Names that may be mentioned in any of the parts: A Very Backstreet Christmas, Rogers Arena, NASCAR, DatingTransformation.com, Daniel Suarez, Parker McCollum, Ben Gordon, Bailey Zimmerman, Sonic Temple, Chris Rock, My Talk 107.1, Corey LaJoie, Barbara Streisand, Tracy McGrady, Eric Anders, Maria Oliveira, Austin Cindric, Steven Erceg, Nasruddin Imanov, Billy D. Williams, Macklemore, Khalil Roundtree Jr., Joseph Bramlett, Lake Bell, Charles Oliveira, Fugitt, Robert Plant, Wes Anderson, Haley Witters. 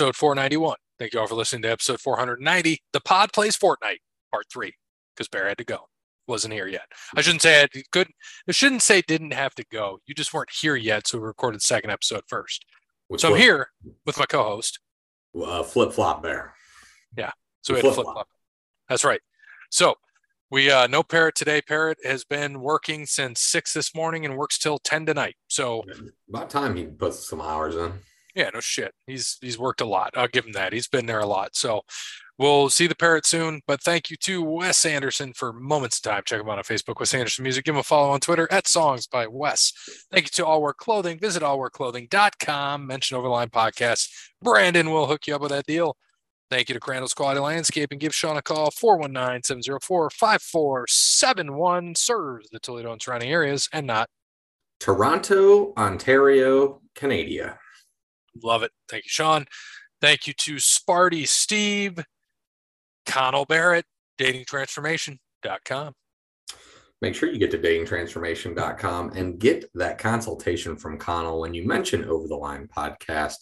episode 491. Thank you all for listening to episode 490. The pod plays Fortnite, part 3, because Bear had to go. Wasn't here yet. I shouldn't say I couldn't. I shouldn't say didn't have to go. You just weren't here yet, so we recorded the second episode first. So I'm here with my co-host. Flip Flop Bear. Yeah. So we had Flip Flop. That's right. So we no Parrot today. Parrot has been working since 6 this morning and works till 10 tonight. So about time he puts some hours in. Yeah, no shit. He's worked a lot. I'll give him that. He's been there a lot. So we'll see the Parrot soon. But thank you to Wes Anderson for Moments of Time. Check him out on Facebook, Wes Anderson Music. Give him a follow on Twitter at Songs by Wes. Thank you to All Work Clothing. Visit allworkclothing.com. Mention Overline Podcast. Brandon will hook you up with that deal. Thank you to Crandall's Quality Landscaping. Give Sean a call, 419-704-5471. Serves the Toledo and surrounding areas and not Toronto, Ontario, Canada. Love it. Thank you, Sean. Thank you to Sparty Steve, Connell Barrett, DatingTransformation.com. Make sure you get to DatingTransformation.com and get that consultation from Connell when you mention Over the Line Podcast.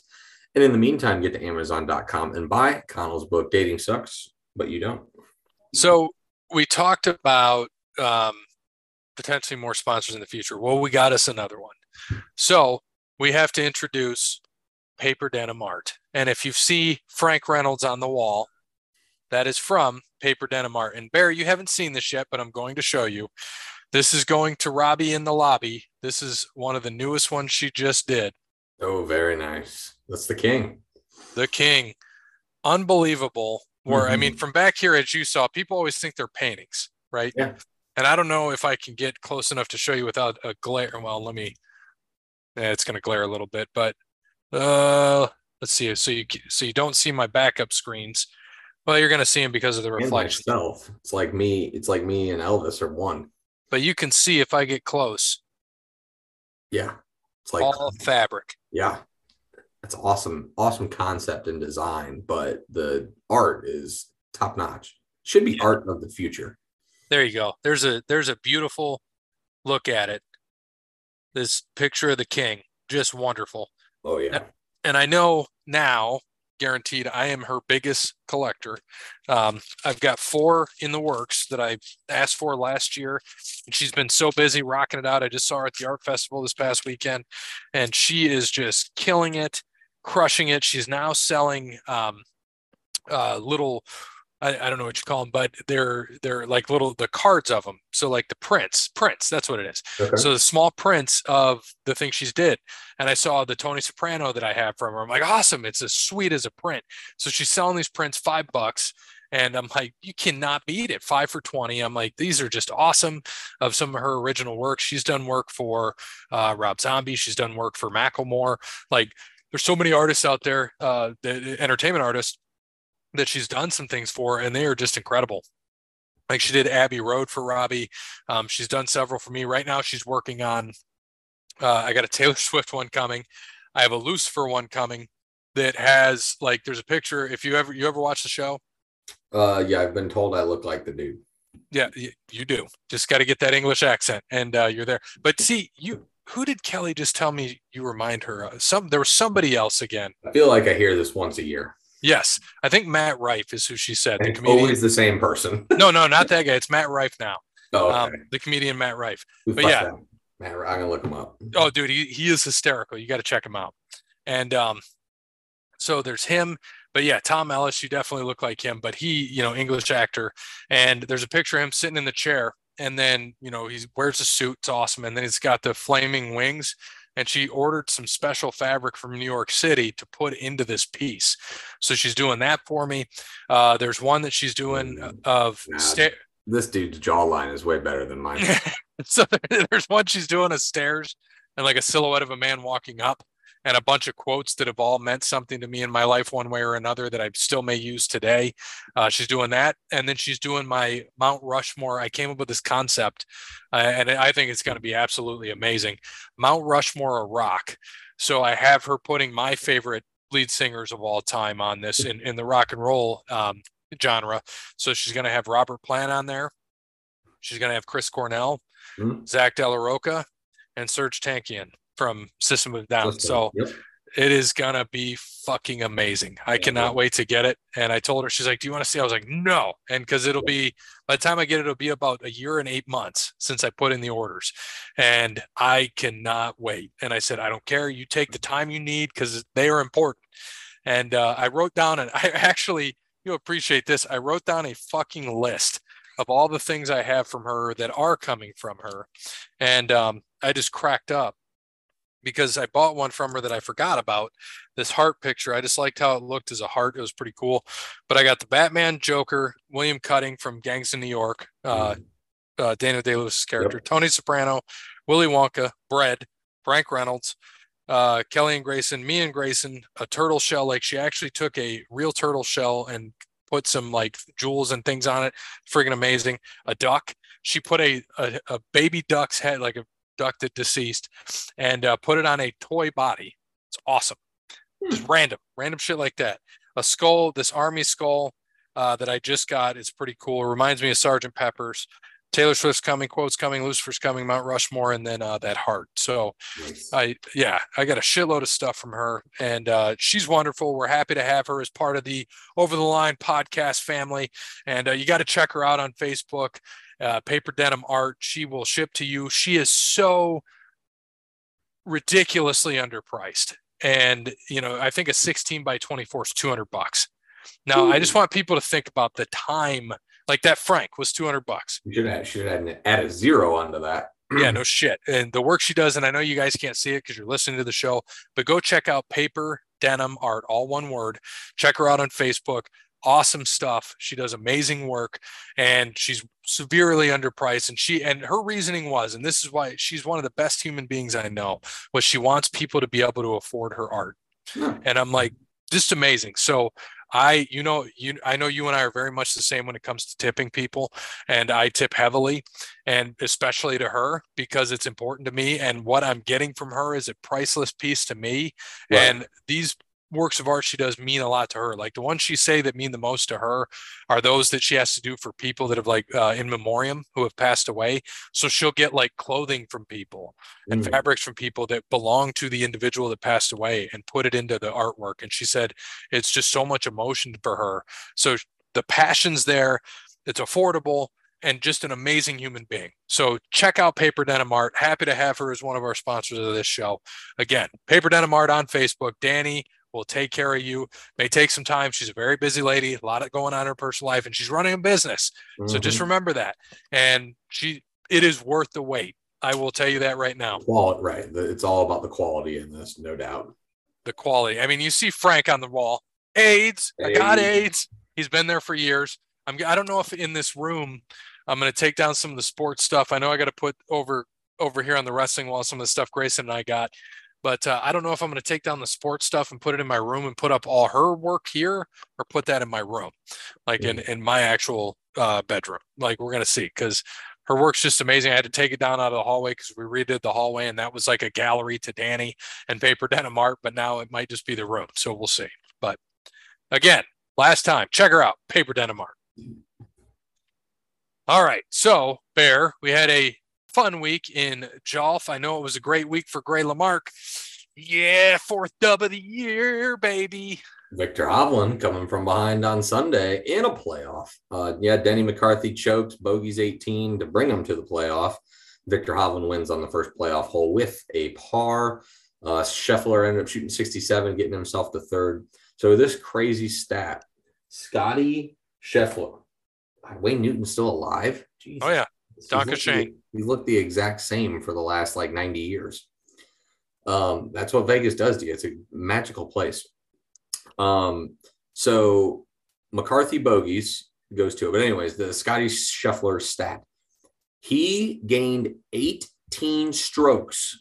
And in the meantime, get to Amazon.com and buy Connell's book, Dating Sucks, But You Don't. So we talked about potentially more sponsors in the future. Well, we got us another one. So we have to introduce Paper Denim Art. And if you see Frank Reynolds on the wall, that is from Paper Denim Art. And Bear, you haven't seen this yet, but I'm going to show you. This is going to Robbie in the lobby. This is one of the newest ones she just did. Oh, very nice. That's the king. The king. Unbelievable. Where I mean, from back here, as you saw, people always think they're paintings, right? Yeah. And I don't know if I can get close enough to show you without a glare. Well, let me, it's going to glare a little bit, but let's see. So you don't see my backup screens. Well, you're going to see them because of the reflection. It's like me and Elvis are one. But you can see if I get close. Yeah. It's like all fabric. Yeah. That's awesome. Awesome concept and design, but the art is top notch. Should be art of the future. There you go. There's a beautiful look at it. This picture of the king, just wonderful. Oh, yeah. And I know now, guaranteed, I am her biggest collector. I've got 4 in the works that I asked for last year. And she's been so busy rocking it out. I just saw her at the art festival this past weekend. And she is just killing it, crushing it. She's now selling little, I don't know what you call them, but they're like little, the cards of them. So like the prints, that's what it is. Okay. So the small prints of the things she's did. And I saw the Tony Soprano that I have from her. I'm like, awesome. It's as sweet as a print. So she's selling these prints $5. And I'm like, you cannot beat it. 5 for $20. I'm like, these are just awesome of some of her original work. She's done work for Rob Zombie. She's done work for Macklemore. Like there's so many artists out there, the entertainment artists, that she's done some things for, and they are just incredible. Like she did Abbey Road for Robbie. She's done several for me. Right now she's working on I got a Taylor Swift one coming. I have a Lucifer one coming that has like, there's a picture, if you ever watch the show. Yeah, I've been told I look like the dude. Yeah, you do. Just got to get that English accent and you're there. But see, you, who did Kelly just tell me you remind her of? There was somebody else again. I feel like I hear this once a year. Yes, I think Matt Rife is who she said. The comedian. Always the same person. No, not that guy. It's Matt Rife now. Oh, okay. The comedian Matt Rife. But yeah, Matt, I'm gonna look him up. Oh, dude, he is hysterical. You got to check him out. And so there's him. But yeah, Tom Ellis, you definitely look like him. But he, English actor. And there's a picture of him sitting in the chair. And then he wears a suit. It's awesome. And then he's got the flaming wings. And she ordered some special fabric from New York City to put into this piece. So she's doing that for me. There's one that she's doing of... this dude's jawline is way better than mine. So there's one she's doing of stairs and like a silhouette of a man walking up and a bunch of quotes that have all meant something to me in my life one way or another that I still may use today. She's doing that. And then she's doing my Mount Rushmore. I came up with this concept and I think it's going to be absolutely amazing. Mount Rushmore of rock. So I have her putting my favorite lead singers of all time on this in the rock and roll genre. So she's going to have Robert Plant on there. She's going to have Chris Cornell, Zach Della Rocca, and Serge Tankian from System of Down. So yep. It is going to be fucking amazing. I cannot wait to get it. And I told her, she's like, do you want to see? I was like, no. And because it'll be, by the time I get it, it'll be about a year and 8 months since I put in the orders. And I cannot wait. And I said, I don't care. You take the time you need because they are important. And I wrote down, and I actually, you appreciate this. I wrote down a fucking list of all the things I have from her that are coming from her. And I just cracked up, because I bought one from her that I forgot about, this heart picture. I just liked how it looked as a heart. It was pretty cool. But I got the Batman, Joker, William Cutting from Gangs of New York, Daniel Day-Lewis's character, Tony Soprano, Willy Wonka, Bread, Frank Reynolds, Kelly and Grayson, me and Grayson, a turtle shell. Like, she actually took a real turtle shell and put some like jewels and things on it. Friggin' amazing. A duck. She put a baby duck's head, like a duck that deceased, and put it on a toy body. It's awesome. Just random shit like that. A skull, this army skull that I just got. It's pretty cool. It reminds me of Sgt. Pepper's. Taylor Swift's coming, quotes coming, Lucifer's coming, Mount Rushmore, and then that heart. So nice. I got a shitload of stuff from her, and she's wonderful. We're happy to have her as part of the Over the Line podcast family. And you got to check her out on Facebook, Paper Denim Art. She will ship to you. She is so ridiculously underpriced. And, you know, I think a 16 by 24 is $200. Now, I just want people to think about the time. Like that Frank was $200. You should add a zero onto that. Yeah, no shit. And the work she does, and I know you guys can't see it because you're listening to the show, but go check out Paper Denim Art, all one word. Check her out on Facebook. Awesome stuff. She does amazing work, and she's severely underpriced. And her reasoning was, and this is why she's one of the best human beings I know, was she wants people to be able to afford her art. And I'm like, just amazing. So I know you and I are very much the same when it comes to tipping people, and I tip heavily, and especially to her, because it's important to me, and what I'm getting from her is a priceless piece to me. Right. And these works of art she does mean a lot to her. Like the ones she say that mean the most to her are those that she has to do for people that have like in memoriam who have passed away. So she'll get like clothing from people and fabrics from people that belong to the individual that passed away and put it into the artwork. And she said, it's just so much emotion for her. So the passion's there, it's affordable, and just an amazing human being. So check out Paper Denim Art. Happy to have her as one of our sponsors of this show. Again, Paper Denim Art on Facebook. Danny will take care of you. May take some time. She's a very busy lady, a lot going on in her personal life, and she's running a business. So just remember that. And it is worth the wait. I will tell you that right now. Right. It's all about the quality in this, no doubt. The quality. I mean, you see Frank on the wall. AIDS. I got AIDS. He's been there for years. I don't know if in this room, I'm going to take down some of the sports stuff. I know I got to put over here on the wrestling wall some of the stuff Grayson and I got. But I don't know if I'm going to take down the sports stuff and put it in my room and put up all her work here, or put that in my room, like in my actual bedroom. Like, we're going to see, because her work's just amazing. I had to take it down out of the hallway because we redid the hallway, and that was like a gallery to Danny and Paper Denim Art. But now it might just be the room. So we'll see. But again, last time, check her out, Paper Denim Art. All right. So, Bear, we had a fun week in Jolf. I know it was a great week for Gray Lamarck. Yeah, fourth dub of the year, baby. Victor Hovland coming from behind on Sunday in a playoff. Denny McCarthy chokes, bogeys 18 to bring him to the playoff. Victor Hovland wins on the first playoff hole with a par. Scheffler ended up shooting 67, getting himself to third. So this crazy stat, Scotty Scheffler. Wayne Newton's still alive? Jesus. Oh, yeah. Donka Shane. He looked the exact same for the last like 90 years. That's what Vegas does to you. It's a magical place. So McCarthy bogeys, goes to it. But anyways, the Scotty Scheffler stat. He gained 18 strokes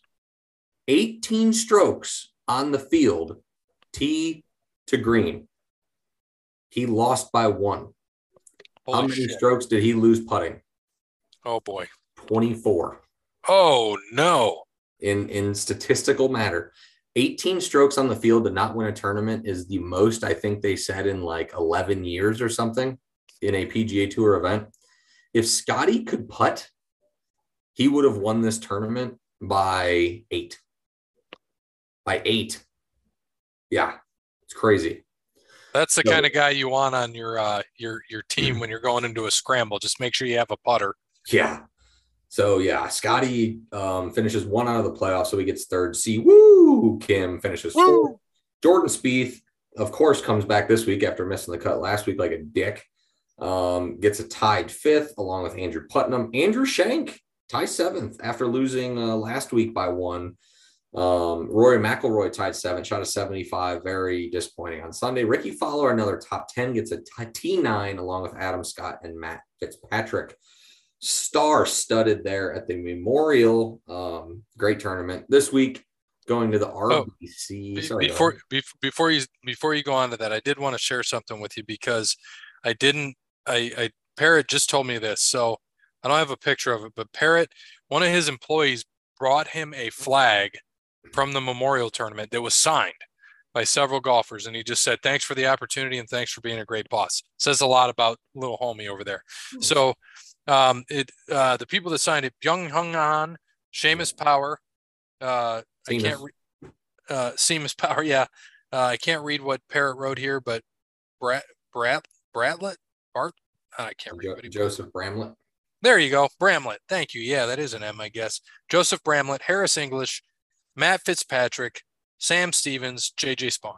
on the field, tee to green. He lost by one. Holy How many shit. Strokes did he lose putting? Oh, boy. 24. Oh, no. In statistical matter, 18 strokes on the field to not win a tournament is the most, I think they said, in like 11 years or something in a PGA Tour event. If Scotty could putt, he would have won this tournament by eight. Yeah, it's crazy. That's the kind of guy you want on your team when you're going into a scramble. Just make sure you have a putter. Yeah. So yeah, Scotty finishes one out of the playoffs, so he gets third. C. Woo! Kim finishes fourth. Jordan Spieth, of course, comes back this week after missing the cut last week like a dick. Gets a tied fifth along with Andrew Putnam. Andrew Shank ties seventh after losing last week by one. Rory McIlroy tied seventh, shot a 75, very disappointing on Sunday. Ricky Fowler, another top 10, gets a T9 along with Adam Scott and Matt Fitzpatrick. Star-studded there at the Memorial. Great tournament this week. Going to the RBC. Before you go on to that, I did want to share something with you because Parrot just told me this, so I don't have a picture of it, but Parrot, one of his employees brought him a flag from the Memorial Tournament that was signed by several golfers, and he just said, "Thanks for the opportunity and thanks for being a great boss." Says a lot about little homie over there. So the people that signed it, Byung Hung An, Seamus Power, Seamus Power, yeah. I can't read what Parrot wrote here, but Joseph Bramlett. There you go. Bramlett. Thank you. Yeah, that is an M, I guess. Joseph Bramlett, Harris English, Matt Fitzpatrick, Sam Stevens, JJ Spawn.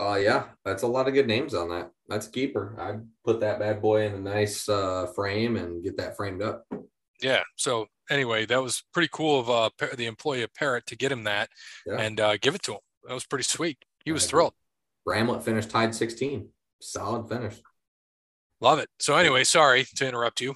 Yeah, that's a lot of good names on that. That's a keeper. I'd put that bad boy in a nice frame and get that framed up. Yeah. So anyway, that was pretty cool of the employee of Parrot to get him that and give it to him. That was pretty sweet. He was thrilled. Bramlett finished tied 16. Solid finish. Love it. So anyway, sorry to interrupt you.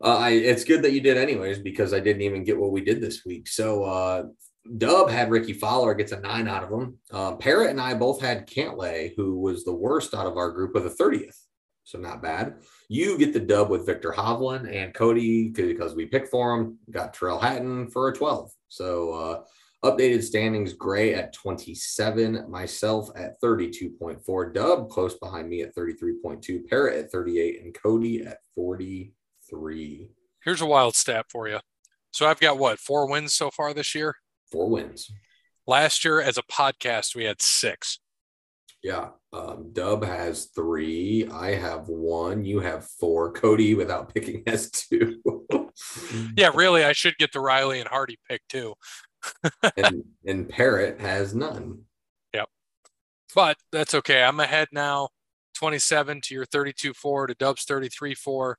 It's good that you did anyways, because I didn't even get what we did this week. So Dub had Ricky Fowler, gets a 9 out of him. Parrot and I both had Cantlay, who was the worst out of our group with a 30th. So not bad. You get the dub with Victor Hovland and Cody because we picked for him. Got Terrell Hatton for a 12. So updated standings, Gray at 27, myself at 32.4, Dub close behind me at 33.2, Parrot at 38, and Cody at 43. Here's a wild stat for you. So I've got, 4 wins so far this year? 4 wins. Last year, as a podcast, we had 6. Yeah. Dub has 3. I have 1. You have 4. Cody, without picking, has 2. Yeah, really, I should get the Riley and Hardy pick, too. and Parrot has none. Yep. But that's okay. I'm ahead now, 27 to your 32-4, to Dub's 33-4, or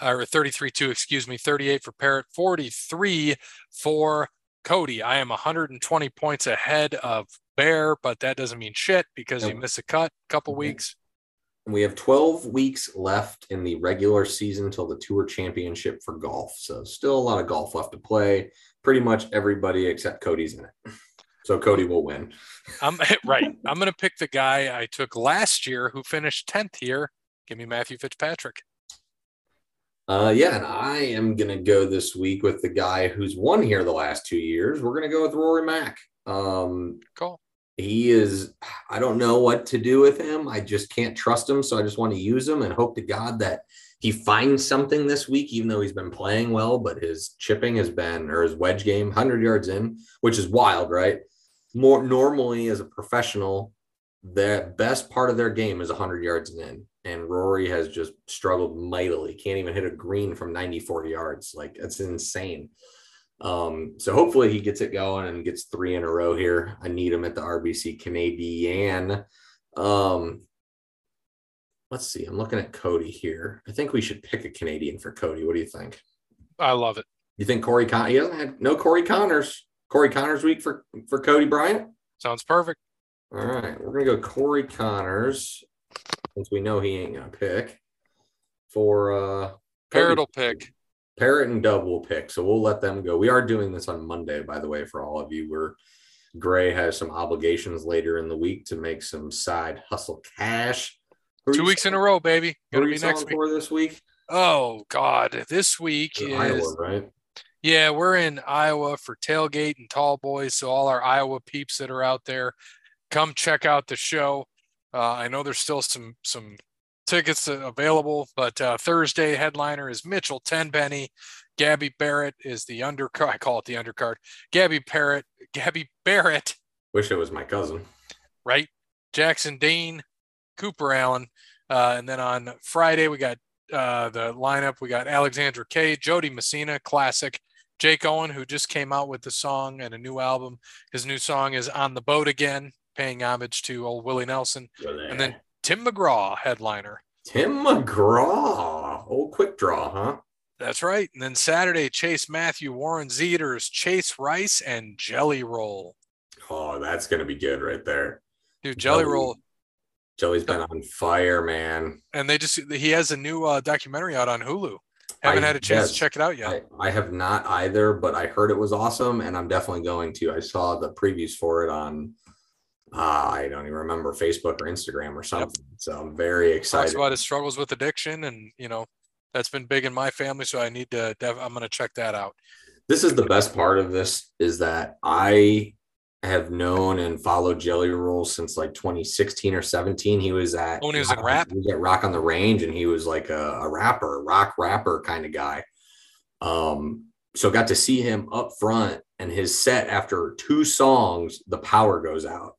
33-2, excuse me, 38 for Parrot, 43 for Cody. I am 120 points ahead of Bear, but that doesn't mean shit because he missed a cut a couple weeks. We have 12 weeks left in the regular season till the Tour Championship for golf. So still a lot of golf left to play. Pretty much everybody except Cody's in it. So Cody will win. I'm going to pick the guy I took last year who finished 10th here. Give me Matthew Fitzpatrick. Yeah, and I am going to go this week with the guy who's won here the last 2 years. We're going to go with Rory Mac. Cool. He is, I don't know what to do with him. I just can't trust him. So I just want to use him and hope to God that he finds something this week, even though he's been playing well, but his chipping has been, or his wedge game, 100 yards in, which is wild, right? More normally as a professional, the best part of their game is 100 yards and in. And Rory has just struggled mightily. Can't even hit a green from 94 yards. Like, that's insane. So hopefully he gets it going and gets 3 in a row here. I need him at the RBC Canadian. Let's see. I'm looking at Cody here. I think we should pick a Canadian for Cody. What do you think? I love it. You think Corey Connors? He hasn't had no Corey Connors. Corey Connors week for Cody Bryant? Sounds perfect. All right. We're going to go Corey Connors since we know he ain't going to pick. For Parrot will pick. Parrot and Dub will pick, so we'll let them go. We are doing this on Monday, by the way, for all of you. Gray has some obligations later in the week to make some side hustle cash. 2 weeks in a row, baby. Going to be next week. For this week? Oh, God. This week is Iowa, right? Yeah, we're in Iowa for Tailgate and Tall Boys, so all our Iowa peeps that are out there, come check out the show. I know there's still some tickets available, but Thursday headliner is Mitchell Tenpenny. Gabby Barrett is the undercard. I call it the undercard. Gabby Barrett. Wish it was my cousin. right? Jackson Dean, Cooper Allen. And then on Friday, we got the lineup. We got Alexandra Kay, Jody Messina, classic. Jake Owen, who just came out with the song and a new album. His new song is On the Boat Again, paying homage to old Willie Nelson. Really? And then Tim McGraw, headliner. Tim McGraw. Old quick draw, huh? That's right. And then Saturday, Chase Matthew, Warren Zeters, Chase Rice, and Jelly Roll. Oh, that's going to be good right there. Dude, Jelly Roll. Jelly's been on fire, man. And they he has a new documentary out on Hulu. Haven't had a chance to check it out yet. I have not either, but I heard it was awesome, and I'm definitely going to. I saw the previews for it on, I don't even remember, Facebook or Instagram or something. Yep. So I'm very excited. Talks about his struggles with addiction, and, you know, that's been big in my family, so I need to, I'm going to check that out. This is the best part of this, is that I have known and followed Jelly Roll since like 2016 or 17. He was at Rock on the Range, and he was like a rock rapper kind of guy. So got to see him up front, and his set after two songs, the power goes out.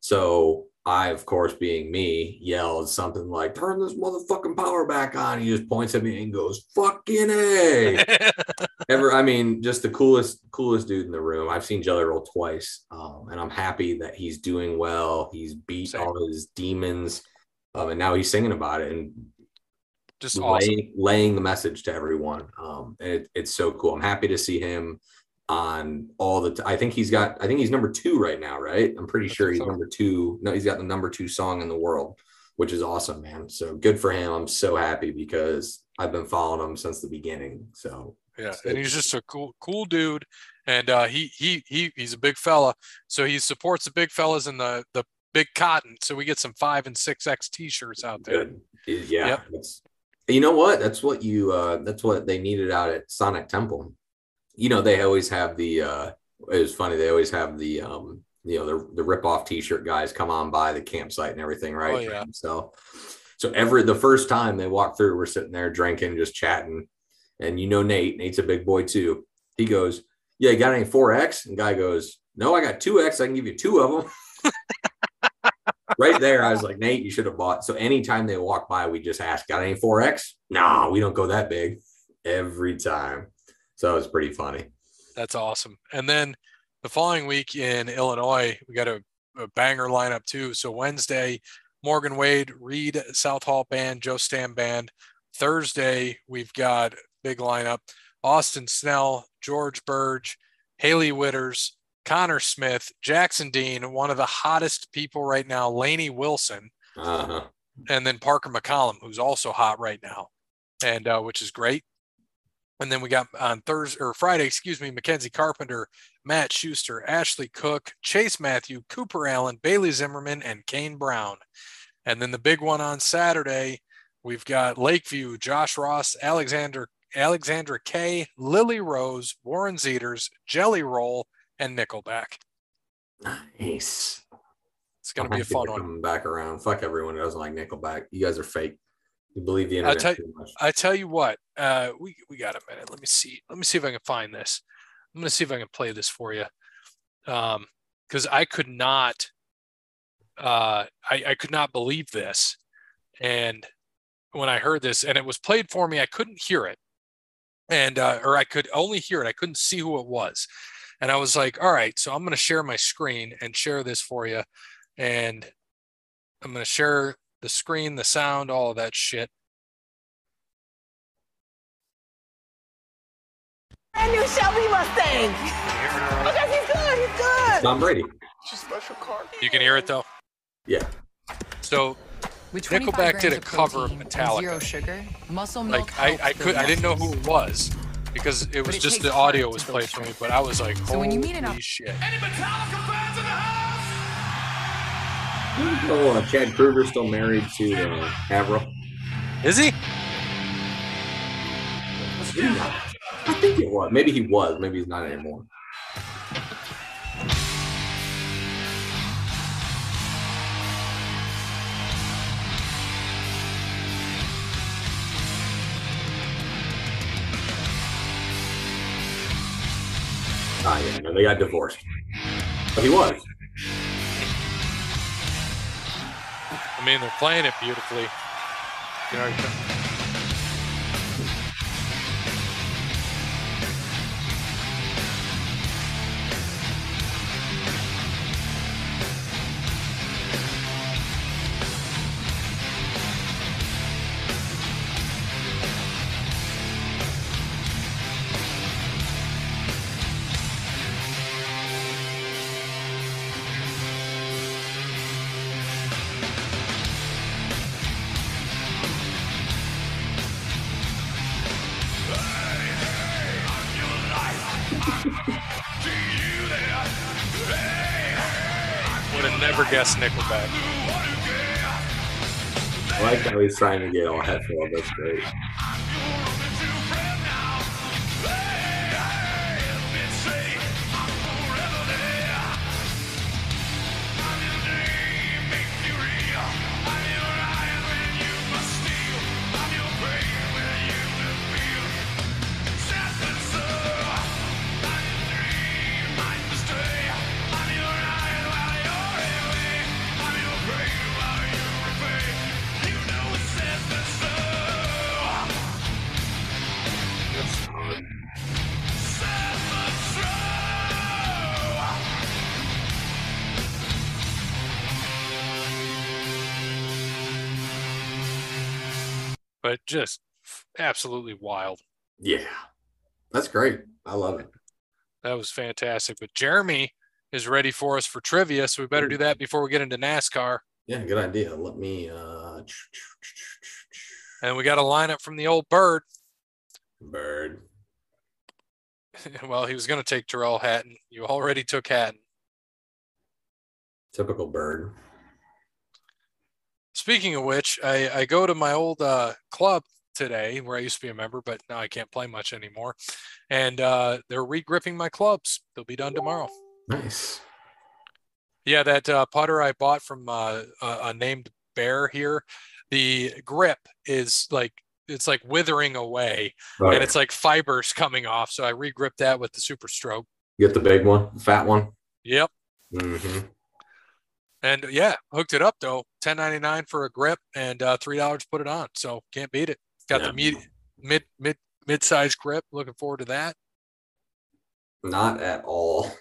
So I, of course, being me, yelled something like, "Turn this motherfucking power back on." He just points at me and goes, "Fucking A." Just the coolest dude in the room. I've seen Jelly Roll twice, and I'm happy that he's doing well. He's beat all his demons, and now he's singing about it and just laying the message to everyone. And it's so cool. I'm happy to see him on all the I think he's number 2 right now, right? I'm pretty sure he's number 2. No, he's got the number 2 song in the world, which is awesome, man. So good for him. I'm so happy because I've been following him since the beginning. So yeah, and he's just a cool dude, and he's a big fella, so he supports the big fellas in the big cotton. So we get some 5 and 6X t-shirts out there. Good. Yeah, yep. You know what? That's what they needed out at Sonic Temple. You know, they always have it was funny. They always have the rip-off t-shirt guys come on by the campsite and everything. Right. Oh, yeah. So the first time they walked through, we're sitting there drinking, just chatting. And, you know, Nate's a big boy too. He goes, "Yeah, you got any 4X? And guy goes, "No, I got 2X. I can give you 2 of them." Right there, I was like, "Nate, you should have bought." So anytime they walk by, we just ask, "Got any 4X? Nah, we don't go that big every time. So it was pretty funny. That's awesome. And then the following week in Illinois, we got a banger lineup too. So Wednesday, Morgan Wade, Reed, South Hall Band, Joe Stam Band. Thursday, we've got big lineup: Austin Snell, George Burge, Haley Witters, Connor Smith, Jackson Dean, one of the hottest people right now, Laney Wilson, and then Parker McCollum, who's also hot right now, and which is great. And then we got on Friday, Mackenzie Carpenter, Matt Schuster, Ashley Cook, Chase Matthew, Cooper Allen, Bailey Zimmerman, and Kane Brown. And then the big one on Saturday, we've got Lakeview, Josh Ross, Alexandra Kay, Lily Rose, Warren Zeters, Jelly Roll, and Nickelback. Nice. It's going to be a fun one. Back around. Fuck everyone who doesn't like Nickelback. You guys are fake. You believe the internet too much. I tell you what, we got a minute. Let me see if I can find this. I'm going to see if I can play this for you, because I could not, I could not believe this. And when I heard this, and it was played for me, I couldn't hear it, and or I could only hear it. I couldn't see who it was, and I was like, all right, so I'm going to share my screen and share this for you, and I'm going to share the screen, the sound, all of that shit. Brand new Shelby Mustang. Okay, he's good. Tom Brady. It's a special car. You can hear it though? Yeah. So Nickelback did a cover of Metallica. Zero sugar, muscle milk. Like I didn't know who it was because it was just the audio was played for me, but I was like, holy shit. Any Metallica fans in the house? Oh, Chad Kroeger's still married to Avril. Is he? I think he was. Maybe he was. Maybe he's not anymore. Ah, yeah, no, they got divorced. But he was. I mean, they're playing it beautifully. You know, guess Nickelback. I like how he's trying to get all Hetfield. That's great. But just absolutely wild. Yeah, that's great. I love it. That was fantastic. But Jeremy is ready for us for trivia, so we better do that before we get into NASCAR. Yeah, good idea. Let me... And we got a lineup from the old Bird. Bird. Well, he was going to take Terrell Hatton. You already took Hatton. Typical Bird. Speaking of which, I go to my old club today where I used to be a member, but now I can't play much anymore. And they're regripping my clubs. They'll be done tomorrow. Nice. Yeah, that putter I bought from a named Bear here. The grip is like, it's like withering away. Right. And it's like fibers coming off. So I regripped that with the Super Stroke. Get the big one, the fat one. Yep. Mm-hmm. And yeah, hooked it up though. $10.99 for a grip and $3 to put it on. So can't beat it. Got the mid-size grip. Looking forward to that. Not at all.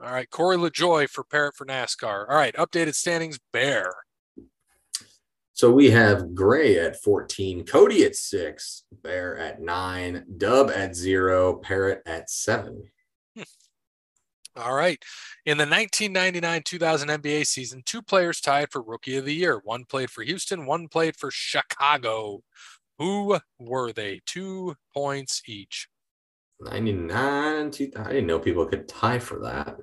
All right, Corey LaJoy for Parrot for NASCAR. All right, updated standings. Bear. So we have Gray at 14, Cody at 6, Bear at 9, Dub at 0, Parrot at 7. All right. In the 1999-2000 NBA season, two players tied for Rookie of the Year. One played for Houston, one played for Chicago. Who were they? 2 points each. 99, 2000. I didn't know people could tie for that.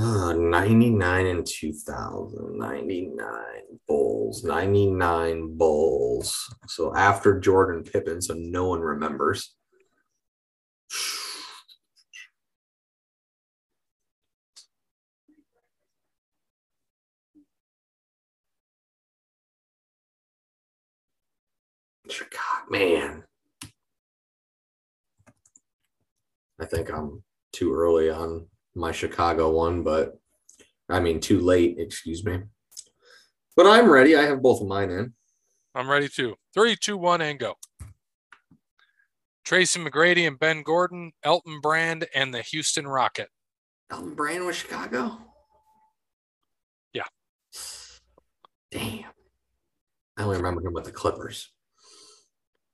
Oh, 99 and 2000, 99 Bulls. So after Jordan Pippen, so no one remembers. Chicago, man. I think I'm too early on my Chicago one, but I mean too late, excuse me. But I'm ready. I have both of mine in. I'm ready too. 3, 2, 1, and go. Tracy McGrady and Ben Gordon, Elton Brand, and the Houston Rocket. Elton Brand was Chicago? Yeah. Damn. I only remember him with the Clippers.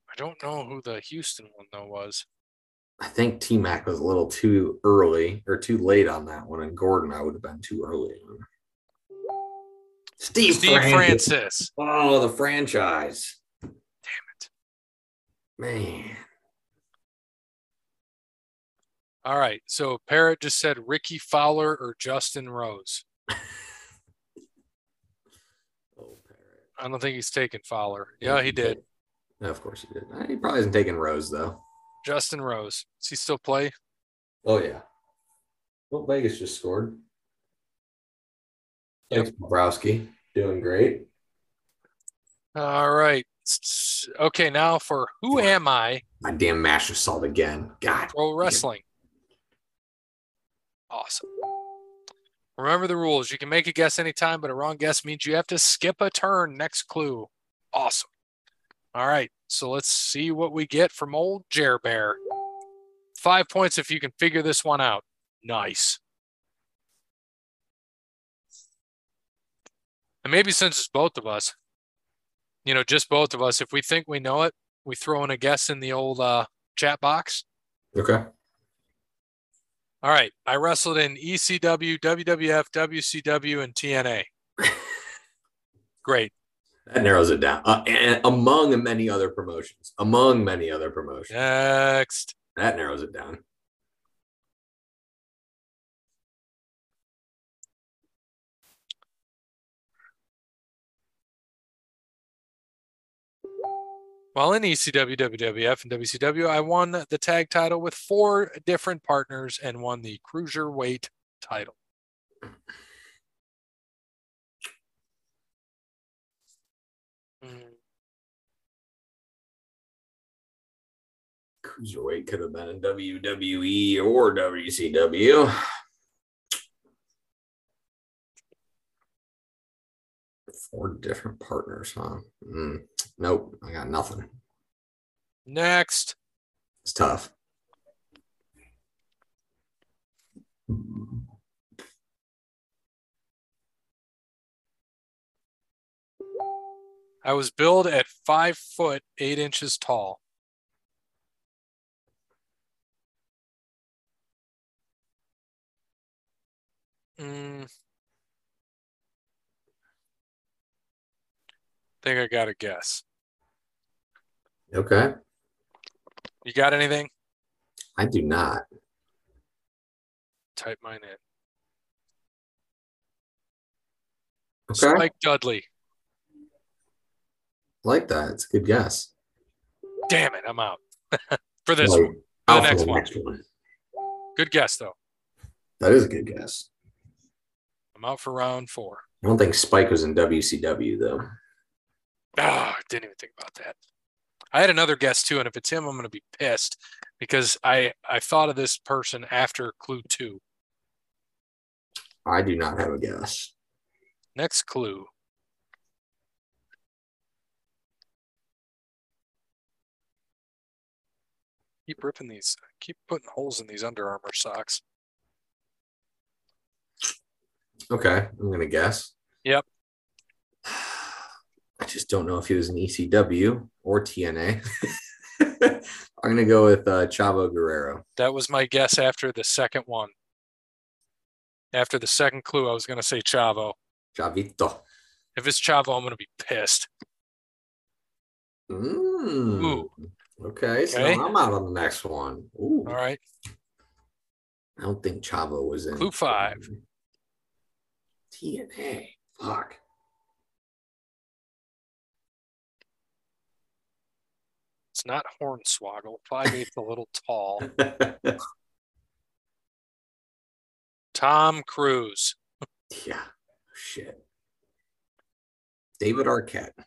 I don't know who the Houston one though was. I think T-Mac was a little too early or too late on that one, and Gordon I would have been too early. Steve Francis. Oh, the franchise. Damn it. Man. All right, so Parrot just said Ricky Fowler or Justin Rose. Oh, Parrot. I don't think he's taking Fowler. Yeah, he did. No, of course he did. He probably isn't taking Rose, though. Justin Rose. Does he still play? Oh, yeah. Well, Vegas just scored. Thanks, Bobrowski. Doing great. All right. Okay, now for Who Am I? My damn mash assault again. God. Pro wrestling. Awesome. Remember the rules. You can make a guess anytime, but a wrong guess means you have to skip a turn. Next clue. Awesome. All right. So let's see what we get from old Jer Bear. 5 points if you can figure this one out. Nice. And maybe since it's both of us, you know, just both of us, if we think we know it, we throw in a guess in the old chat box. Okay. All right. I wrestled in ECW, WWF, WCW, and TNA. Great. That narrows it down. And among many other promotions. Next. That narrows it down. While in ECW, WWF, and WCW, I won the tag title with 4 different partners and won the cruiserweight title. Cruiserweight could have been in WWE or WCW. 4 different partners, huh? Nope, I got nothing. Next. It's tough. I was billed at 5'8" tall. Think I got a guess. Okay. You got anything? I do not. Type mine in. Okay. Spike Dudley. Like that. It's a good guess. Damn it. I'm out. For this one. For the next one. Good guess, though. That is a good guess. I'm out for round 4. I don't think Spike was in WCW, though. Oh, I didn't even think about that. I had another guess, too, and if it's him, I'm going to be pissed because I thought of this person after clue 2. I do not have a guess. Next clue. Keep ripping these. Keep putting holes in these Under Armour socks. Okay, I'm going to guess. Yep. I just don't know if he was in ECW or TNA. I'm going to go with Chavo Guerrero. That was my guess after the second one. After the second clue, I was going to say Chavo. Chavito. If it's Chavo, I'm going to be pissed. Ooh. Okay, so I'm out on the next one. Ooh. All right. I don't think Chavo was in. Clue 5. TNA. Fuck. It's not Hornswoggle. 5'8" a little tall. Tom Cruise. Yeah. Shit. David Arquette. I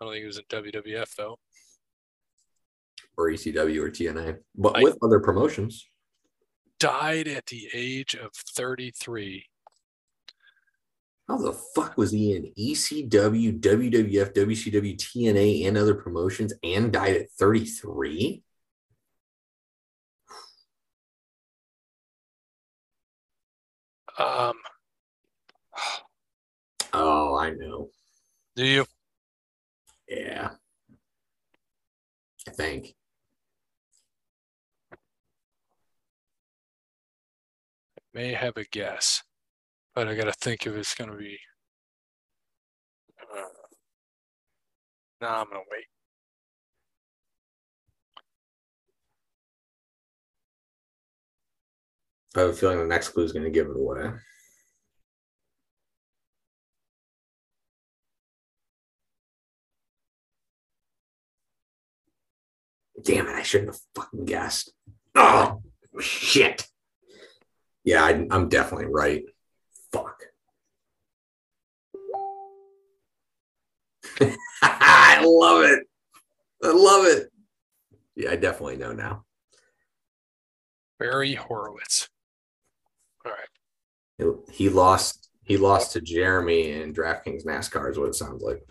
don't think he was in WWF, though. Or ECW or TNA. But with other promotions. Died at the age of 33. How the fuck was he in ECW, WWF, WCW, TNA, and other promotions and died at 33? Oh, I know. Do you? Yeah. I think. I may have a guess. But I got to think if it's going to be. Nah, I'm going to wait. I have a feeling the next clue is going to give it away. Damn it, I shouldn't have fucking guessed. Oh, shit. Yeah, I'm definitely right. Fuck. I love it. I love it. Yeah, I definitely know now. Barry Horowitz. All right. He lost to Jeremy in DraftKings NASCAR is what it sounds like.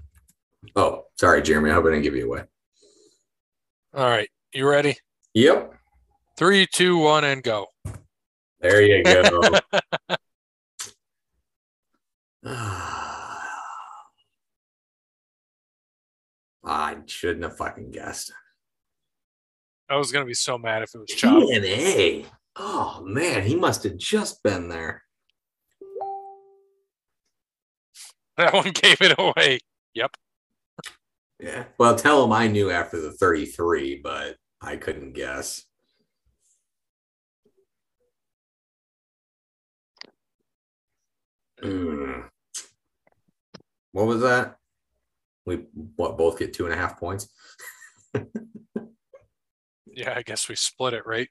Oh, sorry, Jeremy. I hope I didn't give you away. All right. You ready? Yep. 3, 2, 1, and go. There you go. I shouldn't have fucking guessed. I was going to be so mad if it was Chop. DNA. Oh, man. He must have just been there. That one gave it away. Yep. Yeah. Well, tell him I knew after the 33, but I couldn't guess. What was that? We both get 2.5 points? Yeah, I guess we split it, right?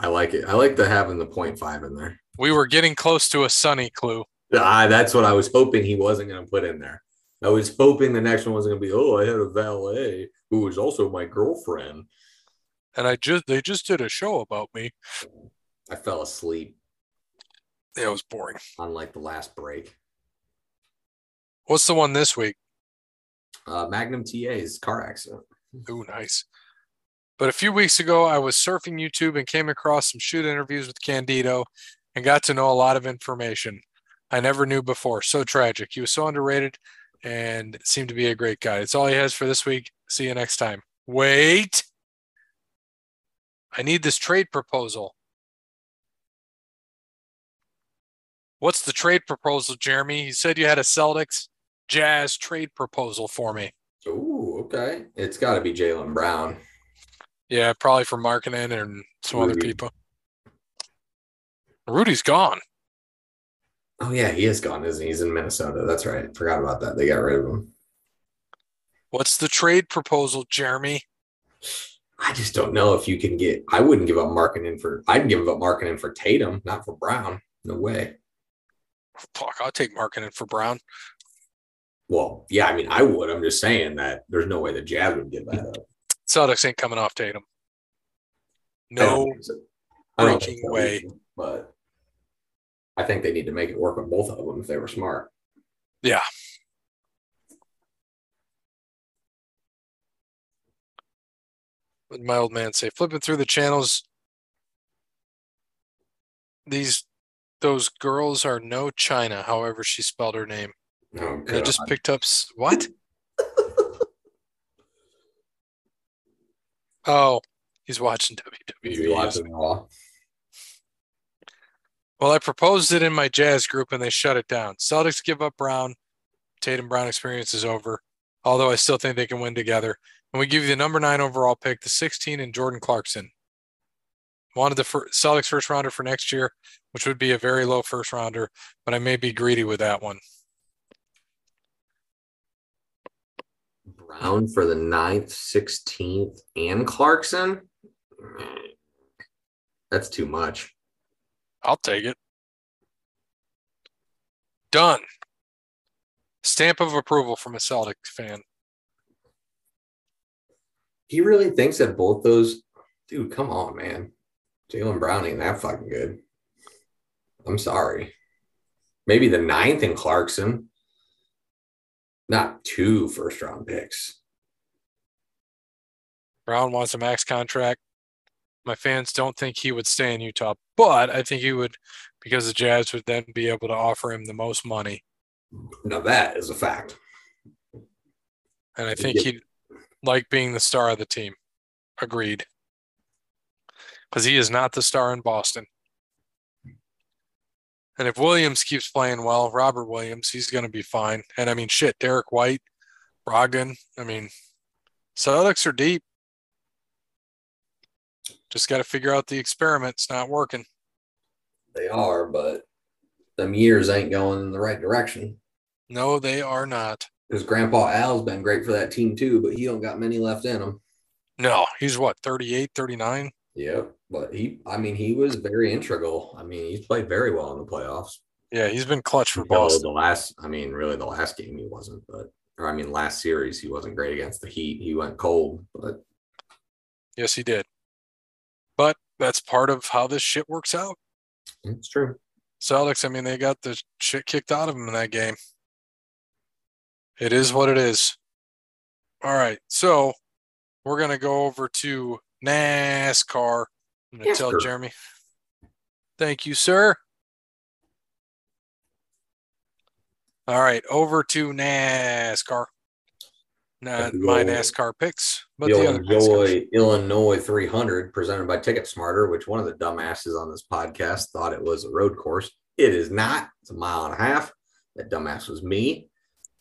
I like it. I like the having the 0.5 in there. We were getting close to a Sunny clue. That's what I was hoping he wasn't going to put in there. I was hoping the next one was going to be, oh, I had a valet who was also my girlfriend. And they just did a show about me. I fell asleep. It was boring. Unlike the last break. What's the one this week? Magnum TA's car accident. Ooh, nice. But a few weeks ago, I was surfing YouTube and came across some shoot interviews with Candido and got to know a lot of information I never knew before. So tragic. He was so underrated and seemed to be a great guy. It's all he has for this week. See you next time. Wait. I need this trade proposal. What's the trade proposal, Jeremy? You said you had a Celtics Jazz trade proposal for me. Ooh, okay. It's got to be Jaylen Brown. Yeah, probably for marketing and some Rudy. Other people. Rudy's gone. Oh, yeah, he is gone, isn't he? He's in Minnesota. That's right. Forgot about that. They got rid of him. What's the trade proposal, Jeremy? I just don't know if you can get – I wouldn't give up marketing for – I'd give up marketing for Tatum, not for Brown. No way. Fuck, I'll take marketing for Brown. Well, yeah, I mean, I would. I'm just saying that there's no way the Jazz would give that up. Celtics ain't coming off Tatum. No breaking way. But I think they need to make it work with both of them if they were smart. Yeah. What did my old man say? Flipping through the channels, those girls are no China, however she spelled her name. Oh, I just picked up... What? Oh, he's watching WWE. He's watching it all. Well, I proposed it in my Jazz group, and they shut it down. Celtics give up Brown. Tatum-Brown experience is over, although I still think they can win together. And we give you the number 9 overall pick, the 16, and Jordan Clarkson. Wanted the Celtics first rounder for next year, which would be a very low first rounder, but I may be greedy with that one. Brown for the 9th, 16th, and Clarkson? That's too much. I'll take it. Done. Stamp of approval from a Celtic fan. He really thinks that both those... Dude, come on, man. Jaylen Brown ain't that fucking good. I'm sorry. Maybe the 9th in Clarkson. Not 2 first-round picks. Brown wants a max contract. My fans don't think he would stay in Utah, but I think he would because the Jazz would then be able to offer him the most money. Now that is a fact. And I think he'd like being the star of the team. Agreed. Because he is not the star in Boston. And if Williams keeps playing well, Robert Williams, he's going to be fine. And, I mean, shit, Derek White, Brogdon. I mean, Celtics are deep. Just got to figure out the experiment. It's not working. They are, but them years ain't going in the right direction. No, they are not. Because Grandpa Al's been great for that team too, but he don't got many left in him. No, he's what, 38, 39? Yep. But he was very integral. I mean, he's played very well in the playoffs. Yeah, he's been clutch for Boston. The last, I mean, really the last game he wasn't, but or I mean last series he wasn't great against the Heat. He went cold, but yes, he did. But that's part of how this shit works out. It's true. Celtics, I mean, they got the shit kicked out of them in that game. It is what it is. All right, so we're going to go over to NASCAR. I'm going to tell Jeremy. Thank you, sir. All right, over to NASCAR. Not my NASCAR picks, but the other NASCAR. Illinois 300, presented by Ticket Smarter, which one of the dumbasses on this podcast thought it was a road course. It is not. It's a mile and a half. That dumbass was me.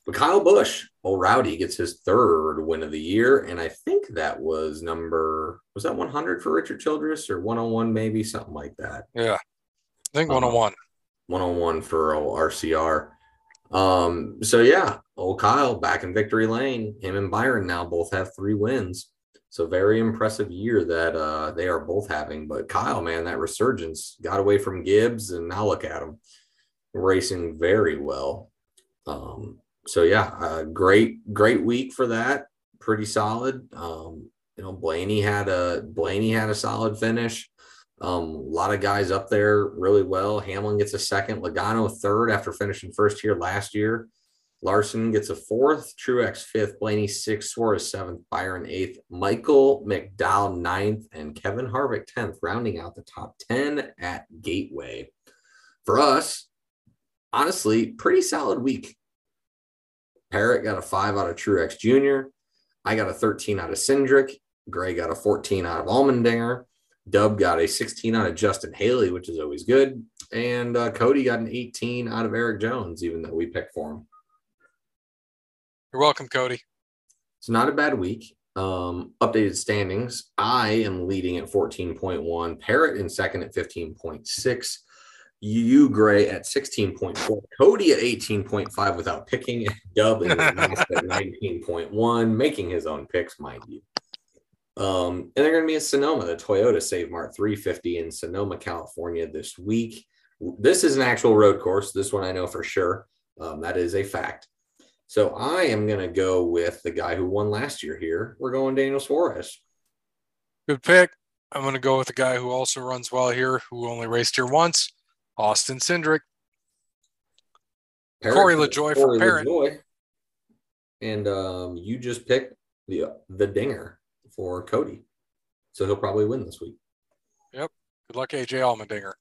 But Kyle Busch, old Rowdy, gets his third win of the year, and I think that was number – was that 100 for Richard Childress or 101 maybe? Something like that. Yeah, I think 101. 101 for old RCR. So, yeah, old Kyle back in victory lane. Him and Byron now both have 3 wins. So, very impressive year that they are both having. But Kyle, man, that resurgence got away from Gibbs, and now look at him racing very well. So, yeah, great week for that. Pretty solid. You know, Blaney had a solid finish. A lot of guys up there really well. Hamlin gets a second. Logano third after finishing first here last year. Larson gets a fourth. Truex fifth. Blaney sixth. Suarez seventh. Byron eighth. Michael McDowell ninth. And Kevin Harvick 10th, rounding out the top 10 at Gateway. For us, honestly, pretty solid week. Parrott got a 5 out of Truex Jr. I got a 13 out of Cindric. Gray got a 14 out of Allmendinger. Dub got a 16 out of Justin Haley, which is always good. And Cody got an 18 out of Eric Jones, even though we picked for him. You're welcome, Cody. It's not a bad week. Updated standings. I am leading at 14.1. Parrott in second at 15.6. You, Gray, at 16.4. Cody at 18.5 without picking. Dub in last at 19.1, making his own picks, mind you. And they're going to be in Sonoma, the Toyota Save Mart 350 in Sonoma, California this week. This is an actual road course. This one I know for sure. That is a fact. So I am going to go with the guy who won last year here. We're going Daniel Suarez. Good pick. I'm going to go with the guy who also runs well here, who only raced here once, Austin Cindric. Corey LaJoie for Parrott. And you just picked the dinger for Cody. So he'll probably win this week. Yep. Good luck, AJ Allmendinger.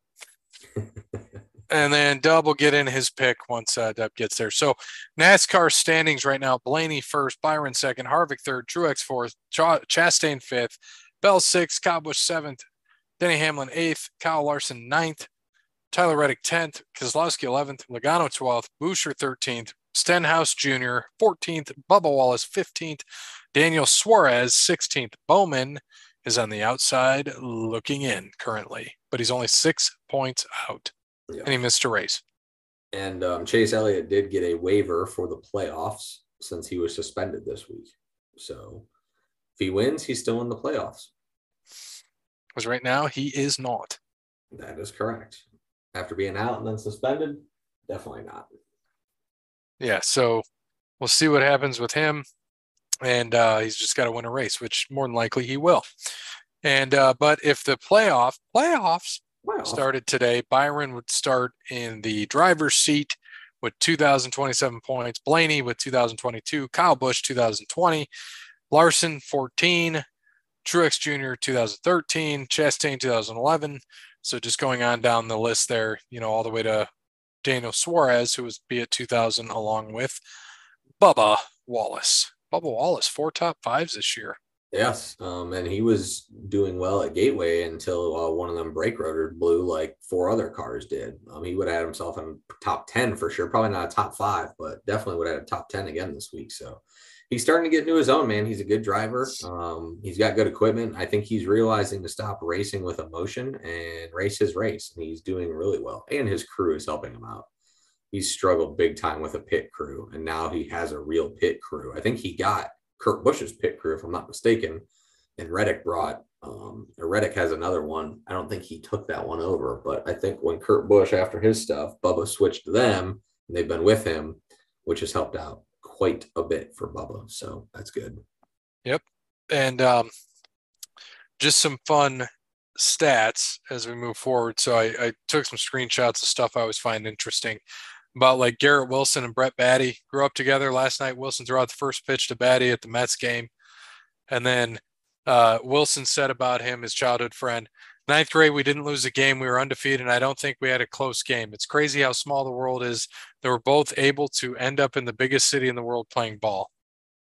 And then Dub will get in his pick once Dub gets there. So NASCAR standings right now, Blaney first, Byron second, Harvick third, Truex fourth, Chastain fifth, Bell sixth, Kyle Busch seventh, Denny Hamlin eighth, Kyle Larson ninth, Tyler Reddick 10th, Keselowski 11th, Logano 12th, Buescher 13th, Stenhouse Jr. 14th, Bubba Wallace 15th, Daniel Suarez 16th. Bowman is on the outside looking in currently, but he's only 6 points out, and he missed a race. And Chase Elliott did get a waiver for the playoffs since he was suspended this week. So if he wins, he's still in the playoffs. Because right now he is not. That is correct. After being out and then suspended, definitely not. Yeah, so we'll see what happens with him. And he's just got to win a race, which more than likely he will. And but if the playoffs started today, Byron would start in the driver's seat with 2,027 points. Blaney with 2,022. Kyle Busch, 2,020. Larson, 14. Truex Jr., 2013. Chastain, 2011. So just going on down the list there, you know, all the way to Daniel Suarez, who was be at 2,000 along with Bubba Wallace. Bubba Wallace, 4 top 5s this year. Yes, and he was doing well at Gateway until one of them brake rotor blew like 4 other cars did. He would have had himself in top 10 for sure. Probably not a top 5, but definitely would have had a top 10 again this week. So he's starting to get into his own, man. He's a good driver. He's got good equipment. I think he's realizing to stop racing with emotion and race his race. And he's doing really well. And his crew is helping him out. He's struggled big time with a pit crew, and now he has a real pit crew. I think he got Kurt Busch's pit crew, if I'm not mistaken, and Reddick brought Reddick has another one. I don't think he took that one over, but I think when Kurt Busch, after his stuff, Bubba switched to them, and they've been with him, which has helped out quite a bit for Bubba. So that's good. Yep. And just some fun stats as we move forward. So I took some screenshots of stuff I always find interesting about, like, Garrett Wilson and Brett Batty grew up together. Last night, Wilson threw out the first pitch to Batty at the Mets game. And then Wilson said about him, his childhood friend, ninth grade, we didn't lose a game. We were undefeated, and I don't think we had a close game. It's crazy how small the world is. They were both able to end up in the biggest city in the world playing ball.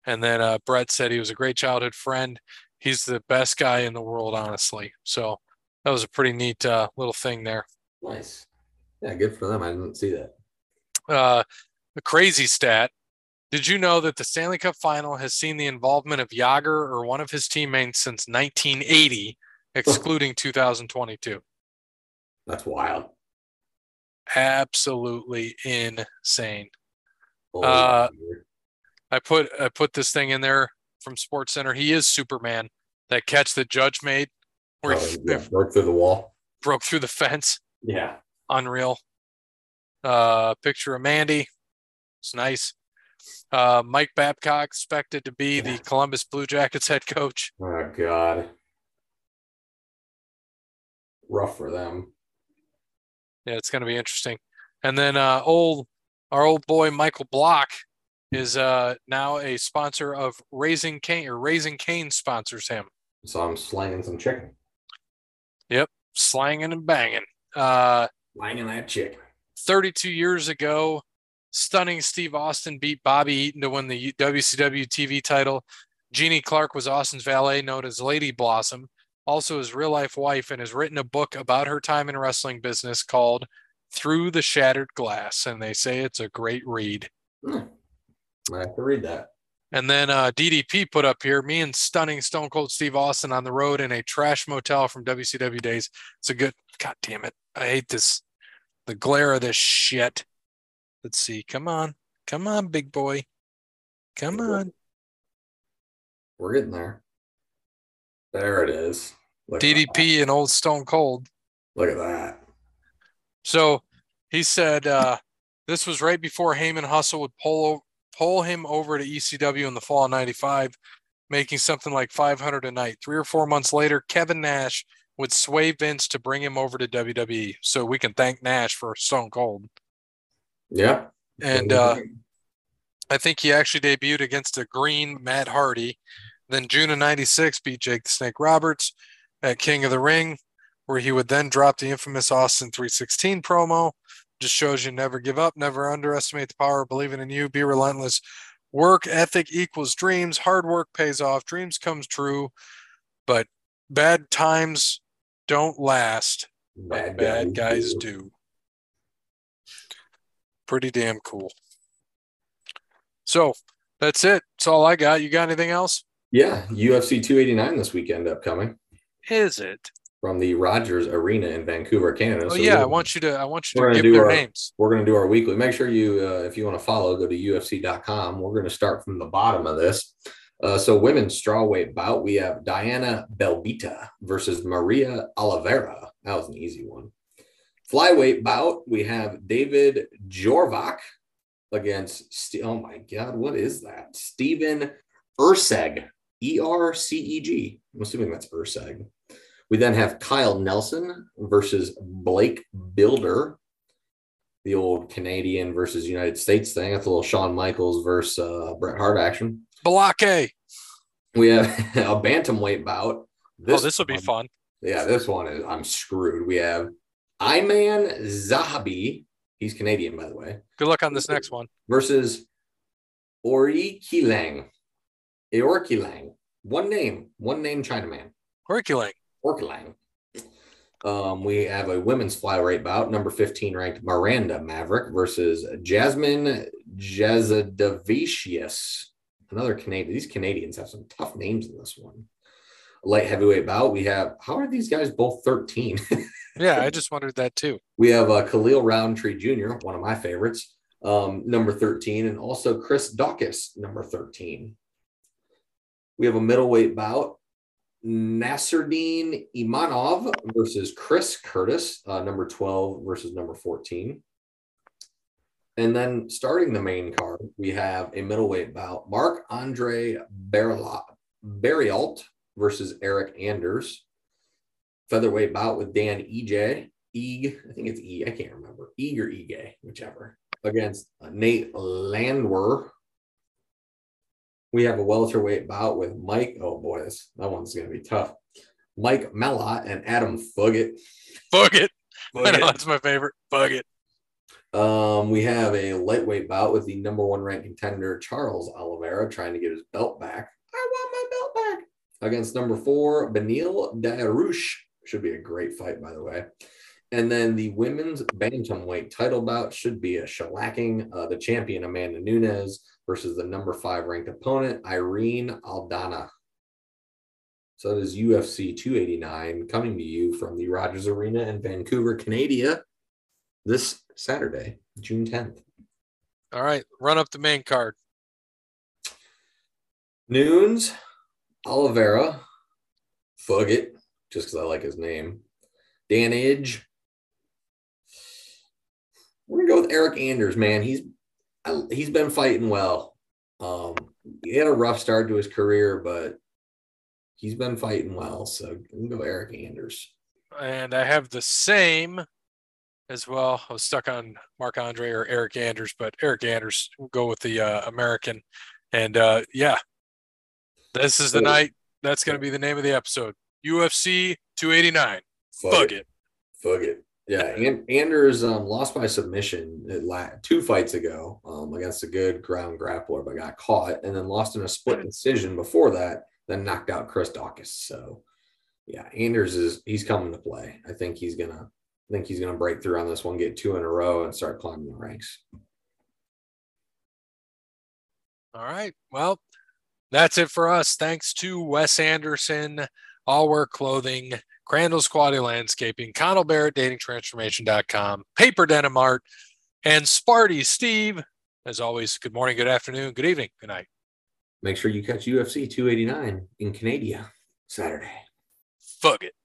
And then Brett said he was a great childhood friend. He's the best guy in the world, honestly. So that was a pretty neat little thing there. Nice. Yeah, good for them. I didn't see that. A crazy stat. Did you know that the Stanley Cup final has seen the involvement of Yager or one of his teammates since 1980, excluding 2022? That's wild. Absolutely insane. I put this thing in there from Sports Center. He is Superman. That catch that Judge made, where he broke through the wall, broke through the fence. Yeah, unreal. Picture of Mandy. It's nice. Mike Babcock expected to be the Columbus Blue Jackets head coach. Oh, God. Rough for them. Yeah, it's going to be interesting. And then our old boy Michael Block is now a sponsor of Raising Cain, or Raising Cain sponsors him. So I'm slanging some chicken. Yep, slanging and banging. Slanging that chicken. 32 years ago, stunning Steve Austin beat Bobby Eaton to win the WCW TV title. Jeannie Clark was Austin's valet, known as Lady Blossom, also his real-life wife, and has written a book about her time in wrestling business called Through the Shattered Glass, and they say it's a great read. I have to read that. And then DDP put up here, me and stunning Stone Cold Steve Austin on the road in a trash motel from WCW days. It's a good, God damn it, I hate this, the glare of this shit. Let's see. Come on, big boy. Come on. We're getting there. There it is. Look, DDP and old Stone Cold. Look at that. So he said this was right before Heyman Hustle would pull him over to ECW in the fall of 95, making something like 500 a night. 3 or 4 months later, Kevin Nash would sway Vince to bring him over to WWE. So we can thank Nash for Stone Cold. Yeah. And I think he actually debuted against a green Matt Hardy. Then June of 96 beat Jake the Snake Roberts at King of the Ring, where he would then drop the infamous Austin 3:16 promo. Just shows you never give up, never underestimate the power of believing in you, be relentless. Work ethic equals dreams. Hard work pays off. Dreams come true. But bad times don't last. Bad guys do. Pretty damn cool. So that's it. That's all I got. You got anything else? Yeah. UFC 289 this weekend upcoming. Is it? From the Rogers Arena in Vancouver, Canada. Oh, so yeah. I want you to give their names. We're going to do our weekly. Make sure you, if you want to follow, go to UFC.com. We're going to start from the bottom of this. So women's strawweight bout, we have Diana Belbita versus Maria Oliveira. That was an easy one. Flyweight bout, we have David Jorvak against, oh my God, what is that? Steven Erceg, E-R-C-E-G. I'm assuming that's Erceg. We then have Kyle Nelson versus Blake Builder, the old Canadian versus United States thing. That's a little Shawn Michaels versus Bret Hart action. Balake. We have a bantamweight bout. This will be fun. Yeah, this one is, I'm screwed. We have Iman Zahabi, he's Canadian, by the way. Good luck on this next one. Versus Orkilang. One name Chinaman. Orkilang. We have a women's flyweight bout, number 15 ranked Miranda Maverick versus Jasmine Jazadavicius. Another Canadian. These Canadians have some tough names in this one. Light heavyweight bout, we have, how are these guys both 13? Yeah, I just wondered that too. We have Khalil Roundtree Jr., one of my favorites, number 13, and also Chris Daukaus, number 13. We have a middleweight bout, Nasruddin Imanov versus Chris Curtis, number 12 versus number 14. And then starting the main card, we have a middleweight bout, Marc-Andre Berreault versus Eric Anders. Featherweight bout with Dan Ige, Ige, whichever, against Nate Landwehr. We have a welterweight bout with Mike. Oh, boy, that one's going to be tough. Mike Mellott and Adam Fugitt. Fugitt. I know, that's my favorite. Fugitt. We have a lightweight bout with the number one ranked contender, Charles Oliveira, trying to get his belt back. I want my belt back. Against number 4, Benil Dariush. Should be a great fight, by the way. And then the women's bantamweight title bout should be a shellacking. The champion, Amanda Nunes, versus the number 5 ranked opponent, Irene Aldana. So that is UFC 289 coming to you from the Rogers Arena in Vancouver, Canada, this Saturday, June 10th. All right, run up the main card. Nunes, Oliveira, Fugitt, just because I like his name, Dan Ige. We're going to go with Eric Anders, man. He's been fighting well. He had a rough start to his career, but he's been fighting well. So I'm going to go Eric Anders. And I have the same as well. I was stuck on Marc-Andre or Eric Anders, but Eric Anders will go with the American. And yeah, this is the night. That's going to be the name of the episode. UFC 289. Fugitt. Fugitt. Yeah, Anders lost by submission 2 fights ago against a good ground grappler, but got caught, and then lost in a split decision before that, then knocked out Chris Daukaus. So, yeah, Anders he's coming to play. I think he's gonna break through on this one, get 2 in a row, and start climbing the ranks. All right, well, that's it for us. Thanks to Wes Anderson, All Work Clothing, Crandall's Quality Landscaping, Connell Bear at DatingTransformation.com, Paper Denim Art, and Sparty Steve. As always, good morning, good afternoon, good evening, good night. Make sure you catch UFC 289 in Canada Saturday. Fugitt.